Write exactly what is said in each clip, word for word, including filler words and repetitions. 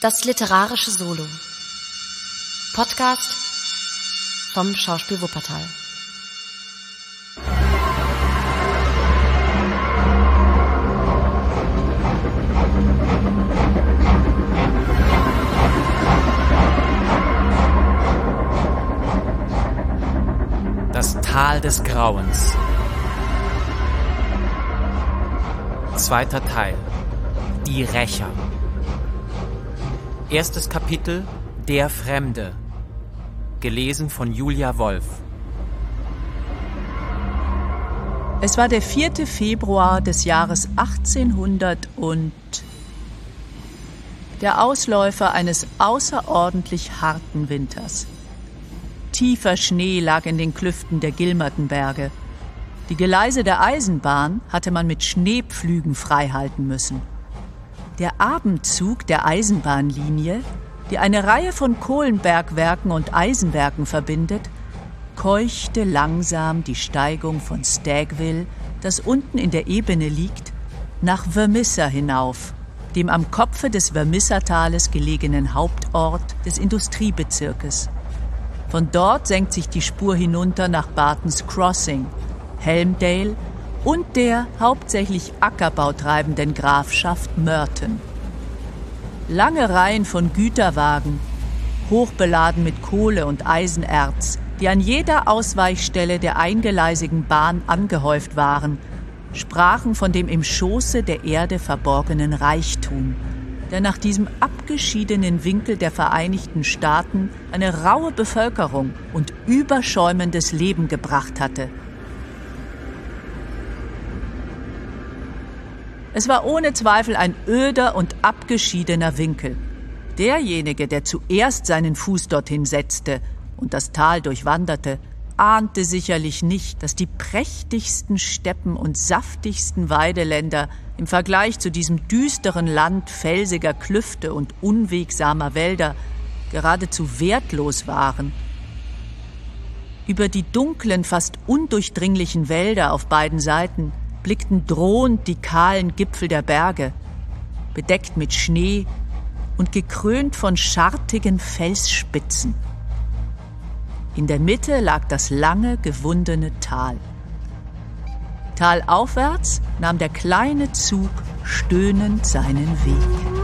Das literarische Solo. Podcast vom Schauspiel Wuppertal. Das Tal des Grauens. Zweiter Teil. Die Rächer. Erstes Kapitel. Der Fremde. Gelesen von Julia Wolf. Es war der vierte Februar des Jahres achtzehnhundert und der Ausläufer eines außerordentlich harten Winters. Tiefer Schnee lag in den Klüften der Gilmertenberge. Die Geleise der Eisenbahn hatte man mit Schneepflügen freihalten müssen. Der Abendzug der Eisenbahnlinie, die eine Reihe von Kohlenbergwerken und Eisenwerken verbindet, keuchte langsam die Steigung von Stagville, das unten in der Ebene liegt, nach Vermisser hinauf, dem am Kopfe des Vermissertales gelegenen Hauptort des Industriebezirkes. Von dort senkt sich die Spur hinunter nach Bartons Crossing, Helmdale und der hauptsächlich Ackerbau treibenden Grafschaft Merton. Lange Reihen von Güterwagen, hochbeladen mit Kohle und Eisenerz, die an jeder Ausweichstelle der eingeleisigen Bahn angehäuft waren, sprachen von dem im Schoße der Erde verborgenen Reichtum, der nach diesem abgeschiedenen Winkel der Vereinigten Staaten eine raue Bevölkerung und überschäumendes Leben gebracht hatte. Es war ohne Zweifel ein öder und abgeschiedener Winkel. Derjenige, der zuerst seinen Fuß dorthin setzte und das Tal durchwanderte, ahnte sicherlich nicht, dass die prächtigsten Steppen und saftigsten Weideländer im Vergleich zu diesem düsteren Land felsiger Klüfte und unwegsamer Wälder geradezu wertlos waren. Über die dunklen, fast undurchdringlichen Wälder auf beiden Seiten blickten drohend die kahlen Gipfel der Berge, bedeckt mit Schnee und gekrönt von schartigen Felsspitzen. In der Mitte lag das lange, gewundene Tal. Talaufwärts nahm der kleine Zug stöhnend seinen Weg.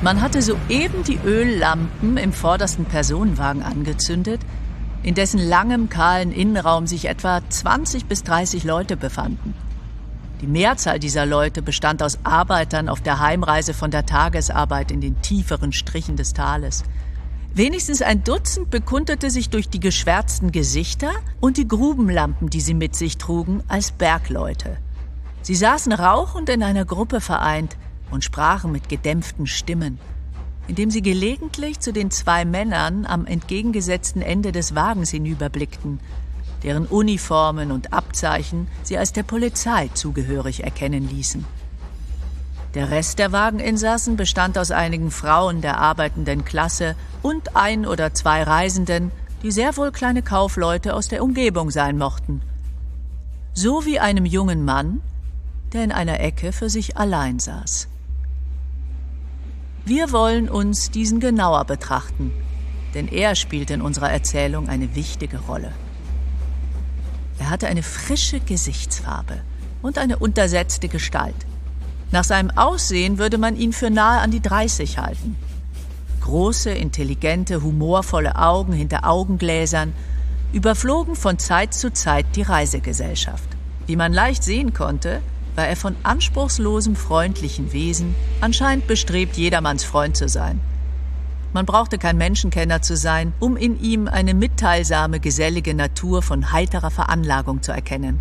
Man hatte soeben die Öllampen im vordersten Personenwagen angezündet, in dessen langem, kahlen Innenraum sich etwa zwanzig bis dreißig Leute befanden. Die Mehrzahl dieser Leute bestand aus Arbeitern auf der Heimreise von der Tagesarbeit in den tieferen Strichen des Tales. Wenigstens ein Dutzend bekundete sich durch die geschwärzten Gesichter und die Grubenlampen, die sie mit sich trugen, als Bergleute. Sie saßen rauchend in einer Gruppe vereint und sprachen mit gedämpften Stimmen, indem sie gelegentlich zu den zwei Männern am entgegengesetzten Ende des Wagens hinüberblickten, deren Uniformen und Abzeichen sie als der Polizei zugehörig erkennen ließen. Der Rest der Wageninsassen bestand aus einigen Frauen der arbeitenden Klasse und ein oder zwei Reisenden, die sehr wohl kleine Kaufleute aus der Umgebung sein mochten, so wie einem jungen Mann, der in einer Ecke für sich allein saß. Wir wollen uns diesen genauer betrachten, denn er spielt in unserer Erzählung eine wichtige Rolle. Er hatte eine frische Gesichtsfarbe und eine untersetzte Gestalt. Nach seinem Aussehen würde man ihn für nahe an die dreißig halten. Große, intelligente, humorvolle Augen hinter Augengläsern überflogen von Zeit zu Zeit die Reisegesellschaft. Wie man leicht sehen konnte, war er von anspruchslosem, freundlichen Wesen, anscheinend bestrebt, jedermanns Freund zu sein. Man brauchte kein Menschenkenner zu sein, um in ihm eine mitteilsame, gesellige Natur von heiterer Veranlagung zu erkennen.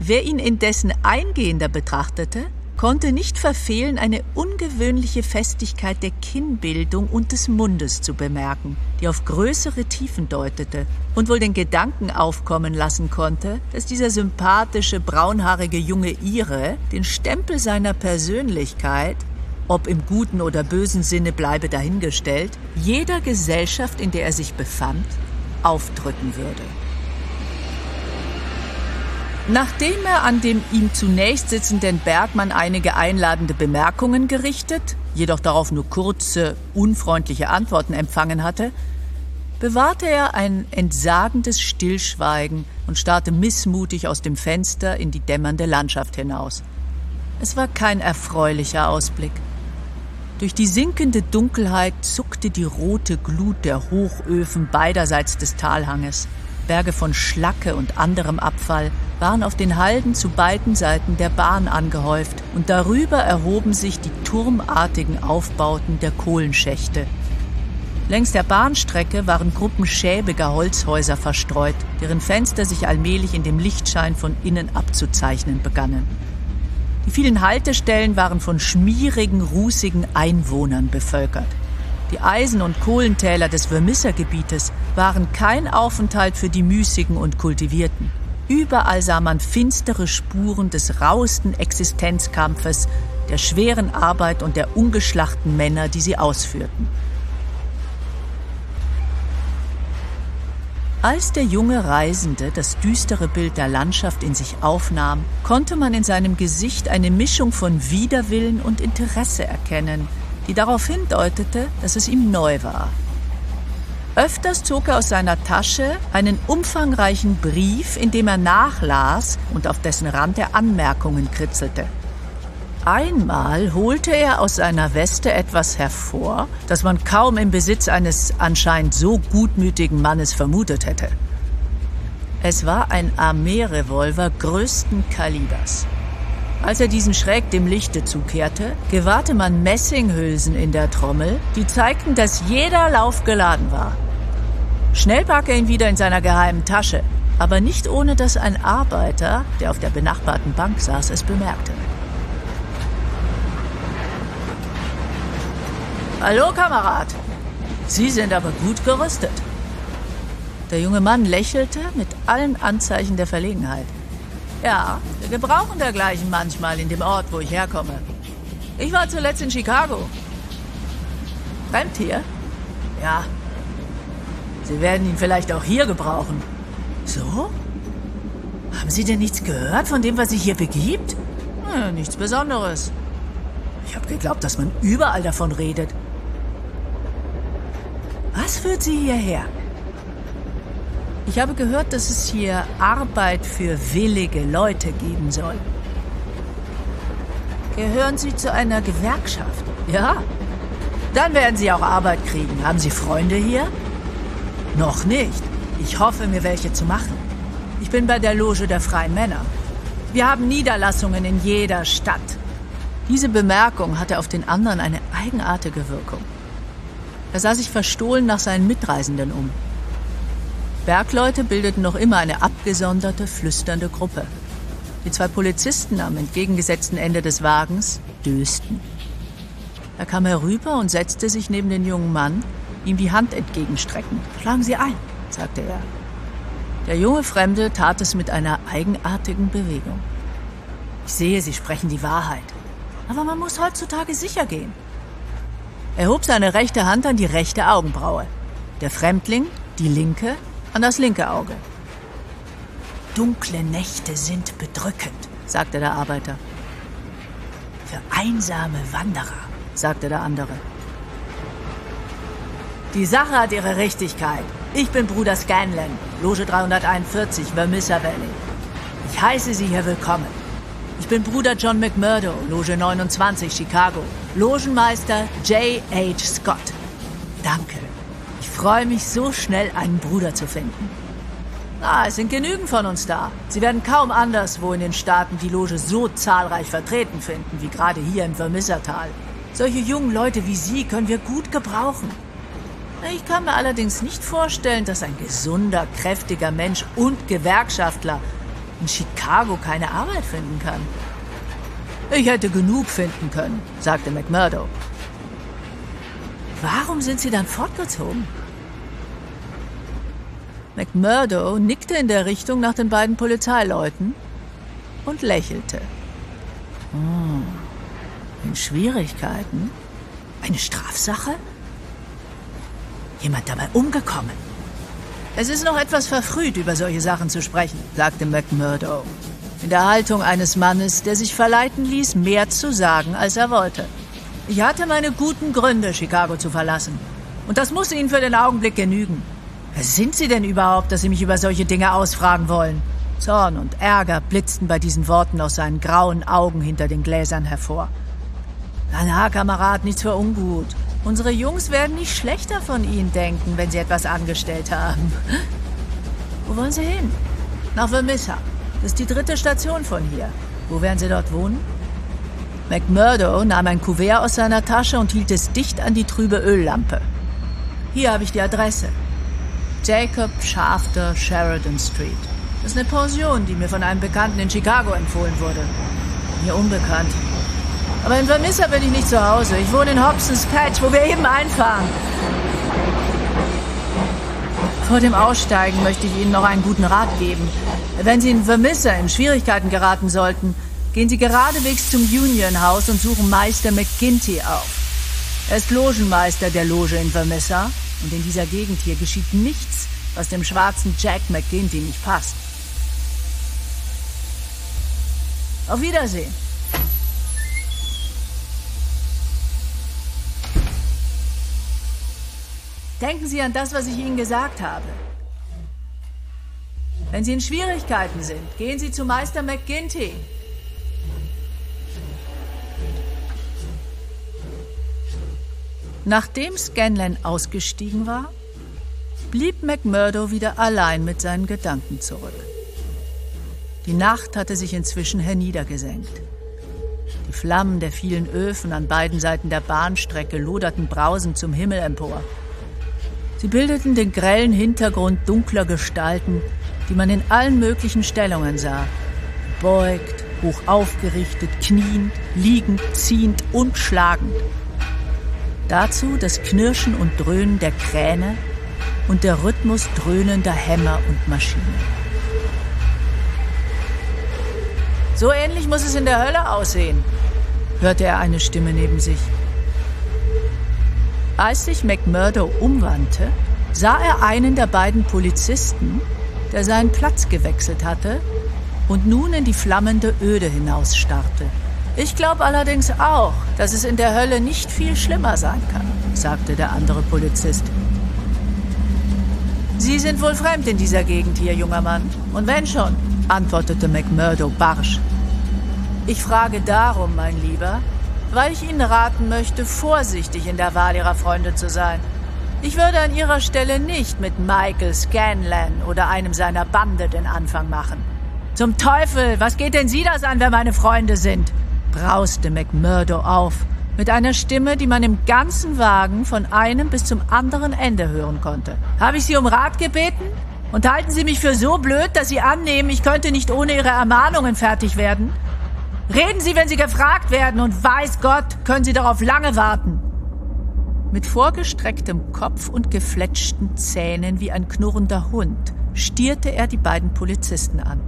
Wer ihn indessen eingehender betrachtete, konnte nicht verfehlen, eine ungewöhnliche Festigkeit der Kinnbildung und des Mundes zu bemerken, die auf größere Tiefen deutete und wohl den Gedanken aufkommen lassen konnte, dass dieser sympathische, braunhaarige junge Ire den Stempel seiner Persönlichkeit, ob im guten oder bösen Sinne bleibe dahingestellt, jeder Gesellschaft, in der er sich befand, aufdrücken würde. Nachdem er an dem ihm zunächst sitzenden Bergmann einige einladende Bemerkungen gerichtet, jedoch darauf nur kurze, unfreundliche Antworten empfangen hatte, bewahrte er ein entsagendes Stillschweigen und starrte missmutig aus dem Fenster in die dämmernde Landschaft hinaus. Es war kein erfreulicher Ausblick. Durch die sinkende Dunkelheit zuckte die rote Glut der Hochöfen beiderseits des Talhanges. Berge von Schlacke und anderem Abfall waren auf den Halden zu beiden Seiten der Bahn angehäuft und darüber erhoben sich die turmartigen Aufbauten der Kohlenschächte. Längs der Bahnstrecke waren Gruppen schäbiger Holzhäuser verstreut, deren Fenster sich allmählich in dem Lichtschein von innen abzuzeichnen begannen. Die vielen Haltestellen waren von schmierigen, rußigen Einwohnern bevölkert. Die Eisen- und Kohlentäler des Vermisser-Gebietes waren kein Aufenthalt für die Müßigen und Kultivierten. Überall sah man finstere Spuren des rauesten Existenzkampfes, der schweren Arbeit und der ungeschlachten Männer, die sie ausführten. Als der junge Reisende das düstere Bild der Landschaft in sich aufnahm, konnte man in seinem Gesicht eine Mischung von Widerwillen und Interesse erkennen, die darauf hindeutete, dass es ihm neu war. Öfters zog er aus seiner Tasche einen umfangreichen Brief, in dem er nachlas und auf dessen Rand er Anmerkungen kritzelte. Einmal holte er aus seiner Weste etwas hervor, das man kaum im Besitz eines anscheinend so gutmütigen Mannes vermutet hätte. Es war ein Armeerevolver größten Kalibers. Als er diesen schräg dem Lichte zukehrte, gewahrte man Messinghülsen in der Trommel, die zeigten, dass jeder Lauf geladen war. Schnell barg er ihn wieder in seiner geheimen Tasche, aber nicht ohne, dass ein Arbeiter, der auf der benachbarten Bank saß, es bemerkte. »Hallo, Kamerad! Sie sind aber gut gerüstet!« Der junge Mann lächelte mit allen Anzeichen der Verlegenheit. Ja, wir brauchen dergleichen manchmal in dem Ort, wo ich herkomme. Ich war zuletzt in Chicago. Fremd hier? Ja. Sie werden ihn vielleicht auch hier gebrauchen. So? Haben Sie denn nichts gehört von dem, was sich hier begibt? Hm, nichts Besonderes. Ich habe geglaubt, dass man überall davon redet. Was führt Sie hierher? Ich habe gehört, dass es hier Arbeit für willige Leute geben soll. Gehören Sie zu einer Gewerkschaft? Ja. Dann werden Sie auch Arbeit kriegen. Haben Sie Freunde hier? Noch nicht. Ich hoffe, mir welche zu machen. Ich bin bei der Loge der Freien Männer. Wir haben Niederlassungen in jeder Stadt. Diese Bemerkung hatte auf den anderen eine eigenartige Wirkung. Er sah sich verstohlen nach seinen Mitreisenden um. Bergleute bildeten noch immer eine abgesonderte, flüsternde Gruppe. Die zwei Polizisten am entgegengesetzten Ende des Wagens dösten. Er kam herüber und setzte sich neben den jungen Mann, ihm die Hand entgegenstreckend. »Schlagen Sie ein«, sagte er. Der junge Fremde tat es mit einer eigenartigen Bewegung. »Ich sehe, Sie sprechen die Wahrheit. Aber man muss heutzutage sicher gehen.« Er hob seine rechte Hand an die rechte Augenbraue. Der Fremdling, die linke, an das linke Auge. »Dunkle Nächte sind bedrückend«, sagte der Arbeiter. »Für einsame Wanderer«, sagte der andere. »Die Sache hat ihre Richtigkeit. Ich bin Bruder Scanlan, Loge dreihunderteinundvierzig, Vermisser Valley. Ich heiße Sie hier willkommen. Ich bin Bruder John McMurdo, Loge neunundzwanzig, Chicago, Logenmeister J H Scott. Danke. Ich freue mich, so schnell einen Bruder zu finden. Ah, es sind genügend von uns da. Sie werden kaum anderswo in den Staaten die Loge so zahlreich vertreten finden, wie gerade hier im Vermissertal. Solche jungen Leute wie Sie können wir gut gebrauchen. Ich kann mir allerdings nicht vorstellen, dass ein gesunder, kräftiger Mensch und Gewerkschaftler in Chicago keine Arbeit finden kann. Ich hätte genug finden können, sagte McMurdo. Warum sind sie dann fortgezogen? McMurdo nickte in der Richtung nach den beiden Polizeileuten und lächelte. Hm, in Schwierigkeiten? Eine Strafsache? Jemand dabei umgekommen? Es ist noch etwas verfrüht, über solche Sachen zu sprechen, sagte McMurdo, in der Haltung eines Mannes, der sich verleiten ließ, mehr zu sagen, als er wollte. Ich hatte meine guten Gründe, Chicago zu verlassen. Und das muss Ihnen für den Augenblick genügen. Wer sind Sie denn überhaupt, dass Sie mich über solche Dinge ausfragen wollen? Zorn und Ärger blitzten bei diesen Worten aus seinen grauen Augen hinter den Gläsern hervor. Na, na, Kamerad, nichts für ungut. Unsere Jungs werden nicht schlechter von Ihnen denken, wenn Sie etwas angestellt haben. Wo wollen Sie hin? Nach Vermisser. Das ist die dritte Station von hier. Wo werden Sie dort wohnen? McMurdo nahm ein Kuvert aus seiner Tasche und hielt es dicht an die trübe Öllampe. Hier habe ich die Adresse. Jacob Shafter, Sheridan Street. Das ist eine Pension, die mir von einem Bekannten in Chicago empfohlen wurde. Mir unbekannt. Aber in Vermisser bin ich nicht zu Hause. Ich wohne in Hobson's Patch, wo wir eben einfahren. Vor dem Aussteigen möchte ich Ihnen noch einen guten Rat geben. Wenn Sie in Vermisser in Schwierigkeiten geraten sollten, gehen Sie geradewegs zum Unionhaus und suchen Meister McGinty auf. Er ist Logenmeister der Loge in Vermisser. Und in dieser Gegend hier geschieht nichts, was dem schwarzen Jack McGinty nicht passt. Auf Wiedersehen. Denken Sie an das, was ich Ihnen gesagt habe. Wenn Sie in Schwierigkeiten sind, gehen Sie zu Meister McGinty. Nachdem Scanlan ausgestiegen war, blieb McMurdo wieder allein mit seinen Gedanken zurück. Die Nacht hatte sich inzwischen herniedergesenkt. Die Flammen der vielen Öfen an beiden Seiten der Bahnstrecke loderten brausend zum Himmel empor. Sie bildeten den grellen Hintergrund dunkler Gestalten, die man in allen möglichen Stellungen sah. Gebeugt, hoch aufgerichtet, kniend, liegend, ziehend und schlagend. Dazu das Knirschen und Dröhnen der Kräne und der Rhythmus dröhnender Hämmer und Maschinen. So ähnlich muss es in der Hölle aussehen, hörte er eine Stimme neben sich. Als sich McMurdo umwandte, sah er einen der beiden Polizisten, der seinen Platz gewechselt hatte und nun in die flammende Öde hinausstarrte. Ich glaube allerdings auch, dass es in der Hölle nicht viel schlimmer sein kann, sagte der andere Polizist. Sie sind wohl fremd in dieser Gegend hier, junger Mann. Und wenn schon, antwortete McMurdo barsch. Ich frage darum, mein Lieber, weil ich Ihnen raten möchte, vorsichtig in der Wahl Ihrer Freunde zu sein. Ich würde an Ihrer Stelle nicht mit Michael Scanlan oder einem seiner Bande den Anfang machen. Zum Teufel, was geht denn Sie das an, wer meine Freunde sind? Brauste McMurdo auf, mit einer Stimme, die man im ganzen Wagen von einem bis zum anderen Ende hören konnte. Habe ich Sie um Rat gebeten? Und halten Sie mich für so blöd, dass Sie annehmen, ich könnte nicht ohne Ihre Ermahnungen fertig werden? Reden Sie, wenn Sie gefragt werden, und weiß Gott, können Sie darauf lange warten. Mit vorgestrecktem Kopf und gefletschten Zähnen wie ein knurrender Hund stierte er die beiden Polizisten an.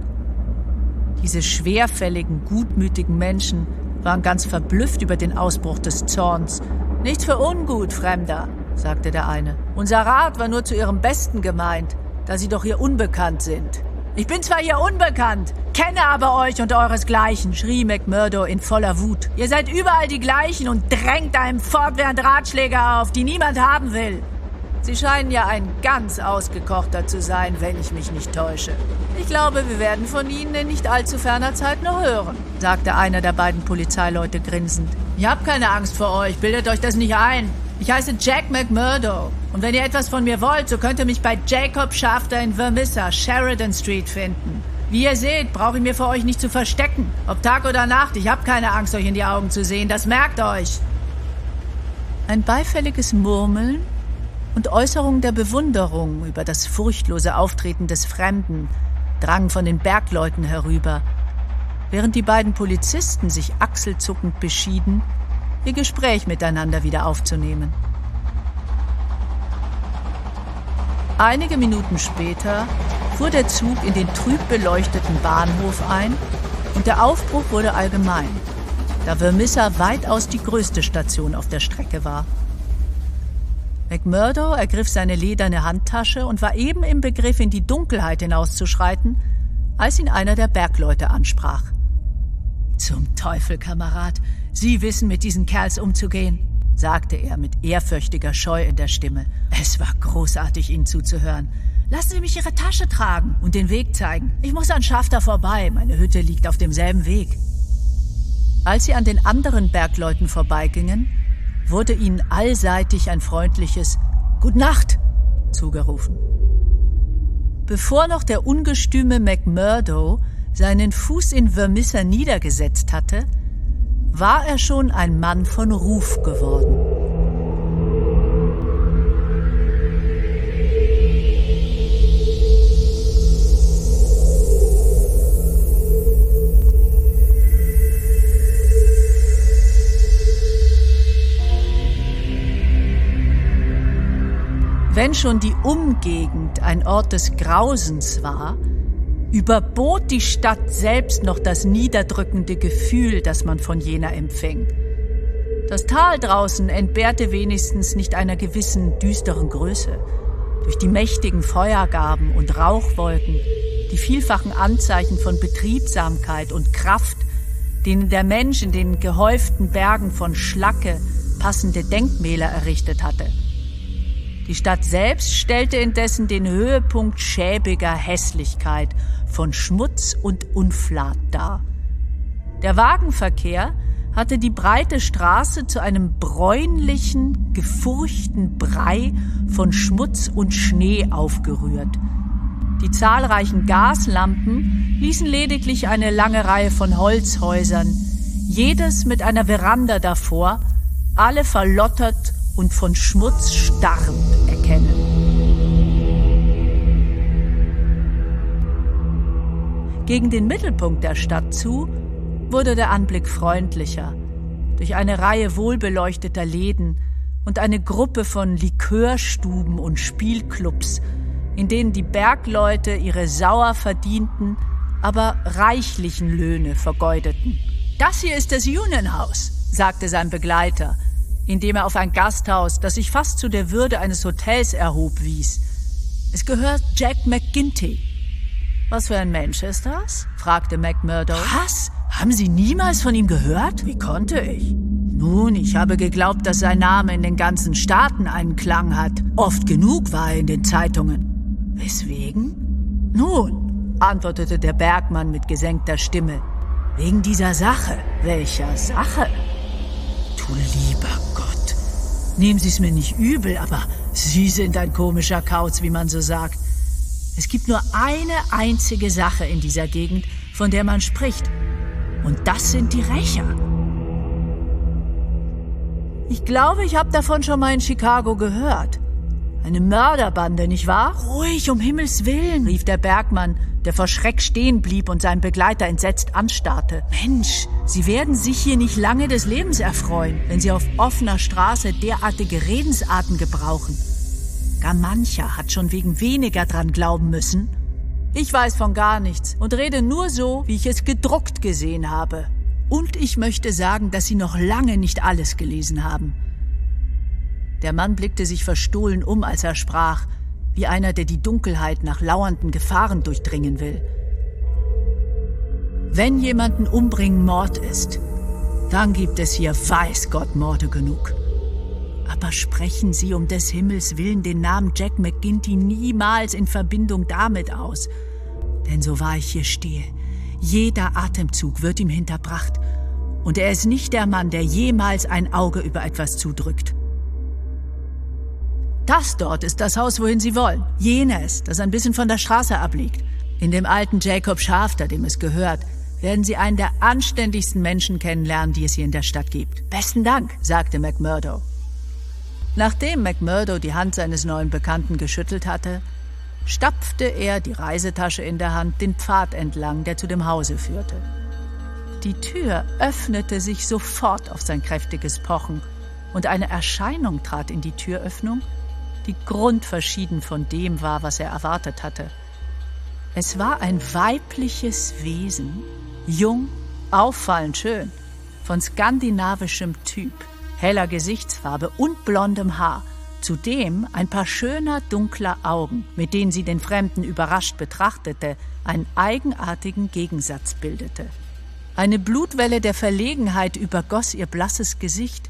Diese schwerfälligen, gutmütigen Menschen waren ganz verblüfft über den Ausbruch des Zorns. Nichts für ungut, Fremder, sagte der eine. Unser Rat war nur zu Ihrem Besten gemeint, da Sie doch hier unbekannt sind. Ich bin zwar hier unbekannt, kenne aber euch und euresgleichen, schrie McMurdo in voller Wut. Ihr seid überall die Gleichen und drängt einem fortwährend Ratschläge auf, die niemand haben will. Sie scheinen ja ein ganz ausgekochter zu sein, wenn ich mich nicht täusche. Ich glaube, wir werden von Ihnen in nicht allzu ferner Zeit noch hören, sagte einer der beiden Polizeileute grinsend. Ich habe keine Angst vor euch, bildet euch das nicht ein. Ich heiße Jack McMurdo und wenn ihr etwas von mir wollt, so könnt ihr mich bei Jacob Shafter in Vermisser, Sheridan Street finden. Wie ihr seht, brauche ich mir vor euch nicht zu verstecken. Ob Tag oder Nacht, ich habe keine Angst, euch in die Augen zu sehen, das merkt euch. Ein beifälliges Murmeln und Äußerungen der Bewunderung über das furchtlose Auftreten des Fremden drangen von den Bergleuten herüber, während die beiden Polizisten sich achselzuckend beschieden, ihr Gespräch miteinander wieder aufzunehmen. Einige Minuten später fuhr der Zug in den trüb beleuchteten Bahnhof ein und der Aufbruch wurde allgemein, da Vermisser weitaus die größte Station auf der Strecke war. McMurdo ergriff seine lederne Handtasche und war eben im Begriff, in die Dunkelheit hinauszuschreiten, als ihn einer der Bergleute ansprach. »Zum Teufel, Kamerad, Sie wissen, mit diesen Kerls umzugehen«, sagte er mit ehrfürchtiger Scheu in der Stimme. »Es war großartig, Ihnen zuzuhören. Lassen Sie mich Ihre Tasche tragen und den Weg zeigen. Ich muss an Shafter vorbei. Meine Hütte liegt auf demselben Weg.« Als sie an den anderen Bergleuten vorbeigingen, wurde ihnen allseitig ein freundliches »Gut Nacht« zugerufen. Bevor noch der ungestüme McMurdo seinen Fuß in Vermisser niedergesetzt hatte, war er schon ein Mann von Ruf geworden. Wenn schon die Umgegend ein Ort des Grausens war, überbot die Stadt selbst noch das niederdrückende Gefühl, das man von jener empfing. Das Tal draußen entbehrte wenigstens nicht einer gewissen düsteren Größe. Durch die mächtigen Feuergarben und Rauchwolken, die vielfachen Anzeichen von Betriebsamkeit und Kraft, denen der Mensch in den gehäuften Bergen von Schlacke passende Denkmäler errichtet hatte. Die Stadt selbst stellte indessen den Höhepunkt schäbiger Hässlichkeit von Schmutz und Unflat dar. Der Wagenverkehr hatte die breite Straße zu einem bräunlichen, gefurchten Brei von Schmutz und Schnee aufgerührt. Die zahlreichen Gaslampen ließen lediglich eine lange Reihe von Holzhäusern, jedes mit einer Veranda davor, alle verlottert und von Schmutz starrend erkennen. Gegen den Mittelpunkt der Stadt zu wurde der Anblick freundlicher, durch eine Reihe wohlbeleuchteter Läden und eine Gruppe von Likörstuben und Spielclubs, in denen die Bergleute ihre sauer verdienten, aber reichlichen Löhne vergeudeten. »Das hier ist das Unionhaus«, sagte sein Begleiter, indem er auf ein Gasthaus, das sich fast zu der Würde eines Hotels erhob, wies. »Es gehört Jack McGinty.« »Was für ein Mensch ist das?« fragte McMurdo. »Was? Haben Sie niemals von ihm gehört?« »Wie konnte ich?« »Nun, ich habe geglaubt, dass sein Name in den ganzen Staaten einen Klang hat. Oft genug war er in den Zeitungen.« »Weswegen?« »Nun«, antwortete der Bergmann mit gesenkter Stimme, »wegen dieser Sache.« »Welcher Sache?« »Du lieber Gott, nehmen Sie es mir nicht übel, aber Sie sind ein komischer Kauz, wie man so sagt. Es gibt nur eine einzige Sache in dieser Gegend, von der man spricht, und das sind die Rächer. Ich glaube, ich habe davon schon mal in Chicago gehört. Eine Mörderbande, nicht wahr?« »Ruhig, um Himmels Willen«, rief der Bergmann, der vor Schreck stehen blieb und seinen Begleiter entsetzt anstarrte. »Mensch, Sie werden sich hier nicht lange des Lebens erfreuen, wenn Sie auf offener Straße derartige Redensarten gebrauchen. Gar mancher hat schon wegen weniger dran glauben müssen. Ich weiß von gar nichts und rede nur so, wie ich es gedruckt gesehen habe. Und ich möchte sagen, dass Sie noch lange nicht alles gelesen haben.« Der Mann blickte sich verstohlen um, als er sprach, wie einer, der die Dunkelheit nach lauernden Gefahren durchdringen will. »Wenn jemanden umbringen Mord ist, dann gibt es hier, weiß Gott, Morde genug. Aber sprechen Sie um des Himmels willen den Namen Jack McGinty niemals in Verbindung damit aus. Denn so wahr ich hier stehe, jeder Atemzug wird ihm hinterbracht. Und er ist nicht der Mann, der jemals ein Auge über etwas zudrückt. Das dort ist das Haus, wohin Sie wollen. Jenes, das ein bisschen von der Straße abliegt. In dem alten Jacob Shafter, dem es gehört, werden Sie einen der anständigsten Menschen kennenlernen, die es hier in der Stadt gibt.« »Besten Dank«, sagte McMurdo. Nachdem McMurdo die Hand seines neuen Bekannten geschüttelt hatte, stapfte er, die Reisetasche in der Hand, den Pfad entlang, der zu dem Hause führte. Die Tür öffnete sich sofort auf sein kräftiges Pochen, und eine Erscheinung trat in die Türöffnung, die grundverschieden von dem war, was er erwartet hatte. Es war ein weibliches Wesen, jung, auffallend schön, von skandinavischem Typ, heller Gesichtsfarbe und blondem Haar, zudem ein paar schöner, dunkler Augen, mit denen sie den Fremden überrascht betrachtete, einen eigenartigen Gegensatz bildete. Eine Blutwelle der Verlegenheit übergoss ihr blasses Gesicht.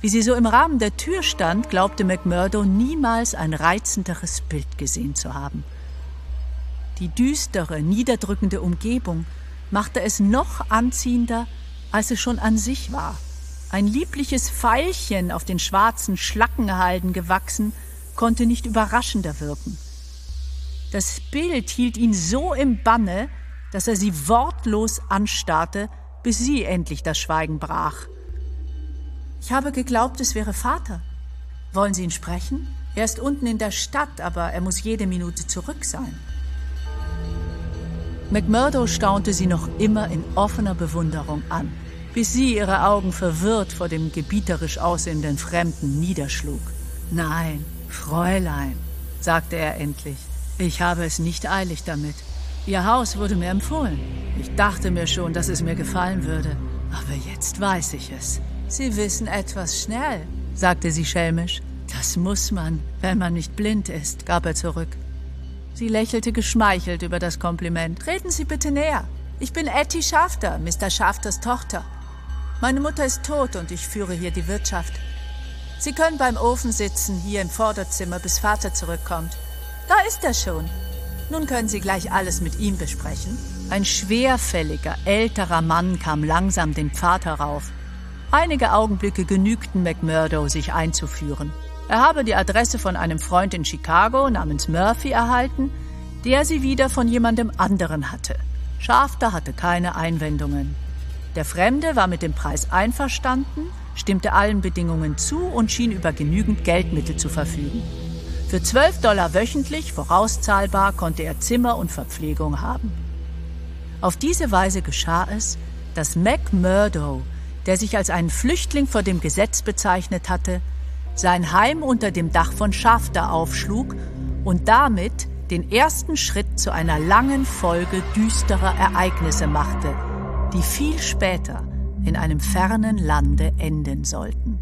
Wie sie so im Rahmen der Tür stand, glaubte McMurdo niemals ein reizenderes Bild gesehen zu haben. Die düstere, niederdrückende Umgebung machte es noch anziehender, als es schon an sich war. Ein liebliches Veilchen auf den schwarzen Schlackenhalden gewachsen, konnte nicht überraschender wirken. Das Bild hielt ihn so im Banne, dass er sie wortlos anstarrte, bis sie endlich das Schweigen brach. »Ich habe geglaubt, es wäre Vater. Wollen Sie ihn sprechen? Er ist unten in der Stadt, aber er muss jede Minute zurück sein.« McMurdo staunte sie noch immer in offener Bewunderung an, bis sie ihre Augen verwirrt vor dem gebieterisch aussehenden Fremden niederschlug. »Nein, Fräulein«, sagte er endlich, »ich habe es nicht eilig damit. Ihr Haus wurde mir empfohlen. Ich dachte mir schon, dass es mir gefallen würde. Aber jetzt weiß ich es.« »Sie wissen etwas schnell«, sagte sie schelmisch. »Das muss man, wenn man nicht blind ist«, gab er zurück. Sie lächelte geschmeichelt über das Kompliment. »Treten Sie bitte näher. Ich bin Ettie Shafter, Mister Shafters Tochter. Meine Mutter ist tot und ich führe hier die Wirtschaft. Sie können beim Ofen sitzen, hier im Vorderzimmer, bis Vater zurückkommt. Da ist er schon. Nun können Sie gleich alles mit ihm besprechen.« Ein schwerfälliger, älterer Mann kam langsam den Pfad herauf. Einige Augenblicke genügten McMurdo, sich einzuführen. Er habe die Adresse von einem Freund in Chicago namens Murphy erhalten, der sie wieder von jemandem anderen hatte. Shafter hatte keine Einwendungen. Der Fremde war mit dem Preis einverstanden, stimmte allen Bedingungen zu und schien über genügend Geldmittel zu verfügen. Für zwölf Dollar wöchentlich, vorauszahlbar, konnte er Zimmer und Verpflegung haben. Auf diese Weise geschah es, dass McMurdo, der sich als einen Flüchtling vor dem Gesetz bezeichnet hatte, sein Heim unter dem Dach von Shafter aufschlug und damit den ersten Schritt zu einer langen Folge düsterer Ereignisse machte, die viel später in einem fernen Lande enden sollten.